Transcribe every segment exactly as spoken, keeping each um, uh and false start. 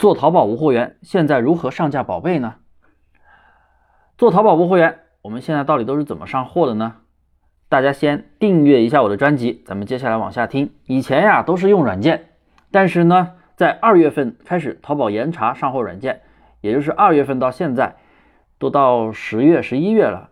做淘宝无货源，现在如何上架宝贝呢？做淘宝无货源，我们现在到底都是怎么上货的呢？大家先订阅一下我的专辑，咱们接下来往下听。以前呀都是用软件，但是呢，在二月份开始淘宝严查上货软件，也就是二月份到现在，都到十月、十一月了，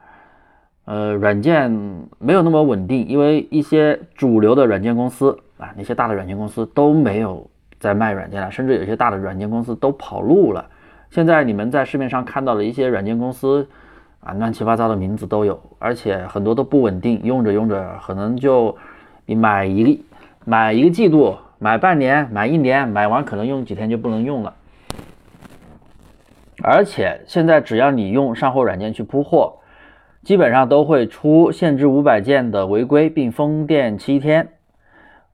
呃，软件没有那么稳定，因为一些主流的软件公司啊，那些大的软件公司都没有在卖软件了，甚至有些大的软件公司都跑路了。现在你们在市面上看到的一些软件公司啊，乱七八糟的名字都有，而且很多都不稳定，用着用着可能就你买一个买一个季度，买半年，买一年，买完可能用几天就不能用了。而且现在只要你用上货软件去铺货，基本上都会出限制五百件的违规，并封店七天。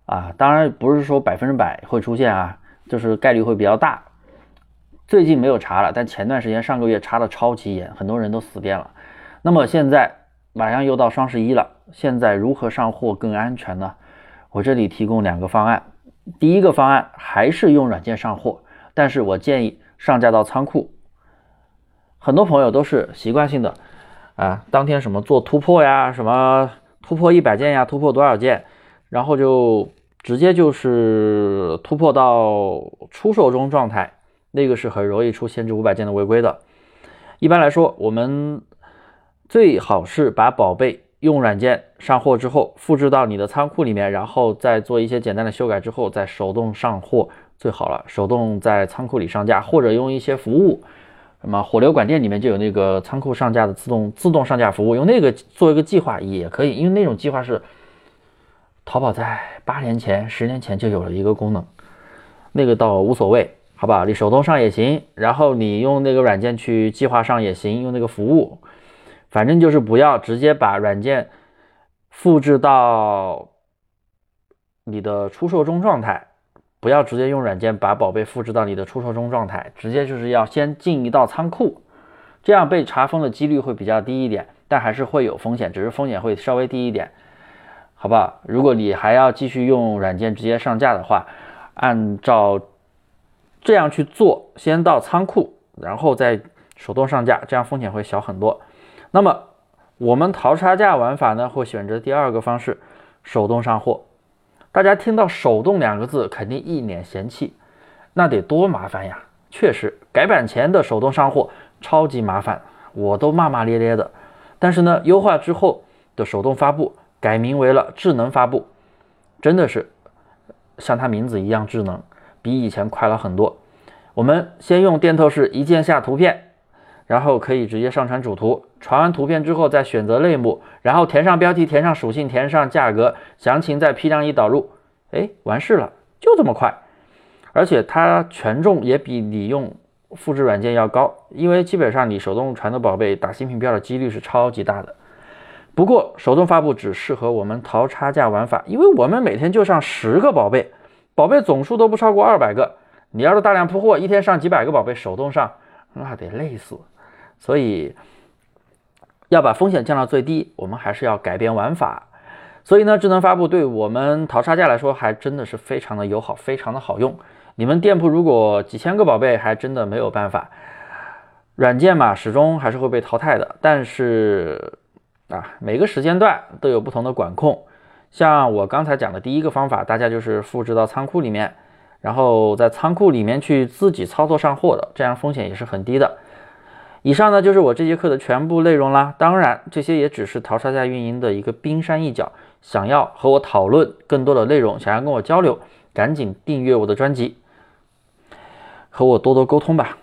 啊，当然不是说百分之百会出现啊，就是概率会比较大。最近没有查了，但前段时间上个月查的超级严，很多人都死店了。那么现在马上又到双十一了，现在如何上货更安全呢？我这里提供两个方案。第一个方案还是用软件上货，但是我建议上架到仓库。很多朋友都是习惯性的啊，当天什么做突破呀，什么突破一百件呀，突破多少件，然后就直接就是突破到出售中状态，那个是很容易出限制五百件的违规的。一般来说，我们最好是把宝贝用软件上货之后复制到你的仓库里面，然后再做一些简单的修改之后再手动上货最好了，手动在仓库里上架，或者用一些服务，那么火流管店里面就有那个仓库上架的自动自动上架服务，用那个做一个计划也可以，因为那种计划是淘宝在八年前、十年前就有了一个功能，那个倒无所谓，好吧？你手动上也行，然后你用那个软件去计划上也行，用那个服务，反正就是不要直接把软件复制到你的出售中状态，不要直接用软件把宝贝复制到你的出售中状态，直接就是要先进一道仓库，这样被查封的几率会比较低一点，但还是会有风险，只是风险会稍微低一点。好吧，如果你还要继续用软件直接上架的话，按照这样去做，先到仓库，然后再手动上架，这样风险会小很多。那么我们淘差价玩法呢，会选择第二个方式，手动上货。大家听到手动两个字，肯定一脸嫌弃，那得多麻烦呀！确实，改版前的手动上货超级麻烦，我都骂骂咧咧的。但是呢，优化之后的手动发布，改名为了智能发布，真的是像它名字一样智能，比以前快了很多。我们先用电透视一键下图片，然后可以直接上传主图，传完图片之后再选择类目，然后填上标题，填上属性，填上价格，详情再批量一导入，哎，完事了，就这么快。而且它权重也比你用复制软件要高，因为基本上你手动传的宝贝打新品标的几率是超级大的。不过手动发布只适合我们淘差价玩法，因为我们每天就上十个宝贝，宝贝总数都不超过二百个，你要是大量铺货，一天上几百个宝贝，手动上那得累死。所以要把风险降到最低，我们还是要改变玩法。所以呢，智能发布对我们淘差价来说还真的是非常的友好，非常的好用。你们店铺如果几千个宝贝还真的没有办法，软件嘛始终还是会被淘汰的，但是啊，每个时间段都有不同的管控。像我刚才讲的第一个方法，大家就是复制到仓库里面，然后在仓库里面去自己操作上货的，这样风险也是很低的。以上呢就是我这节课的全部内容啦。当然，这些也只是淘差价运营的一个冰山一角。想要和我讨论更多的内容，想要跟我交流，赶紧订阅我的专辑，和我多多沟通吧。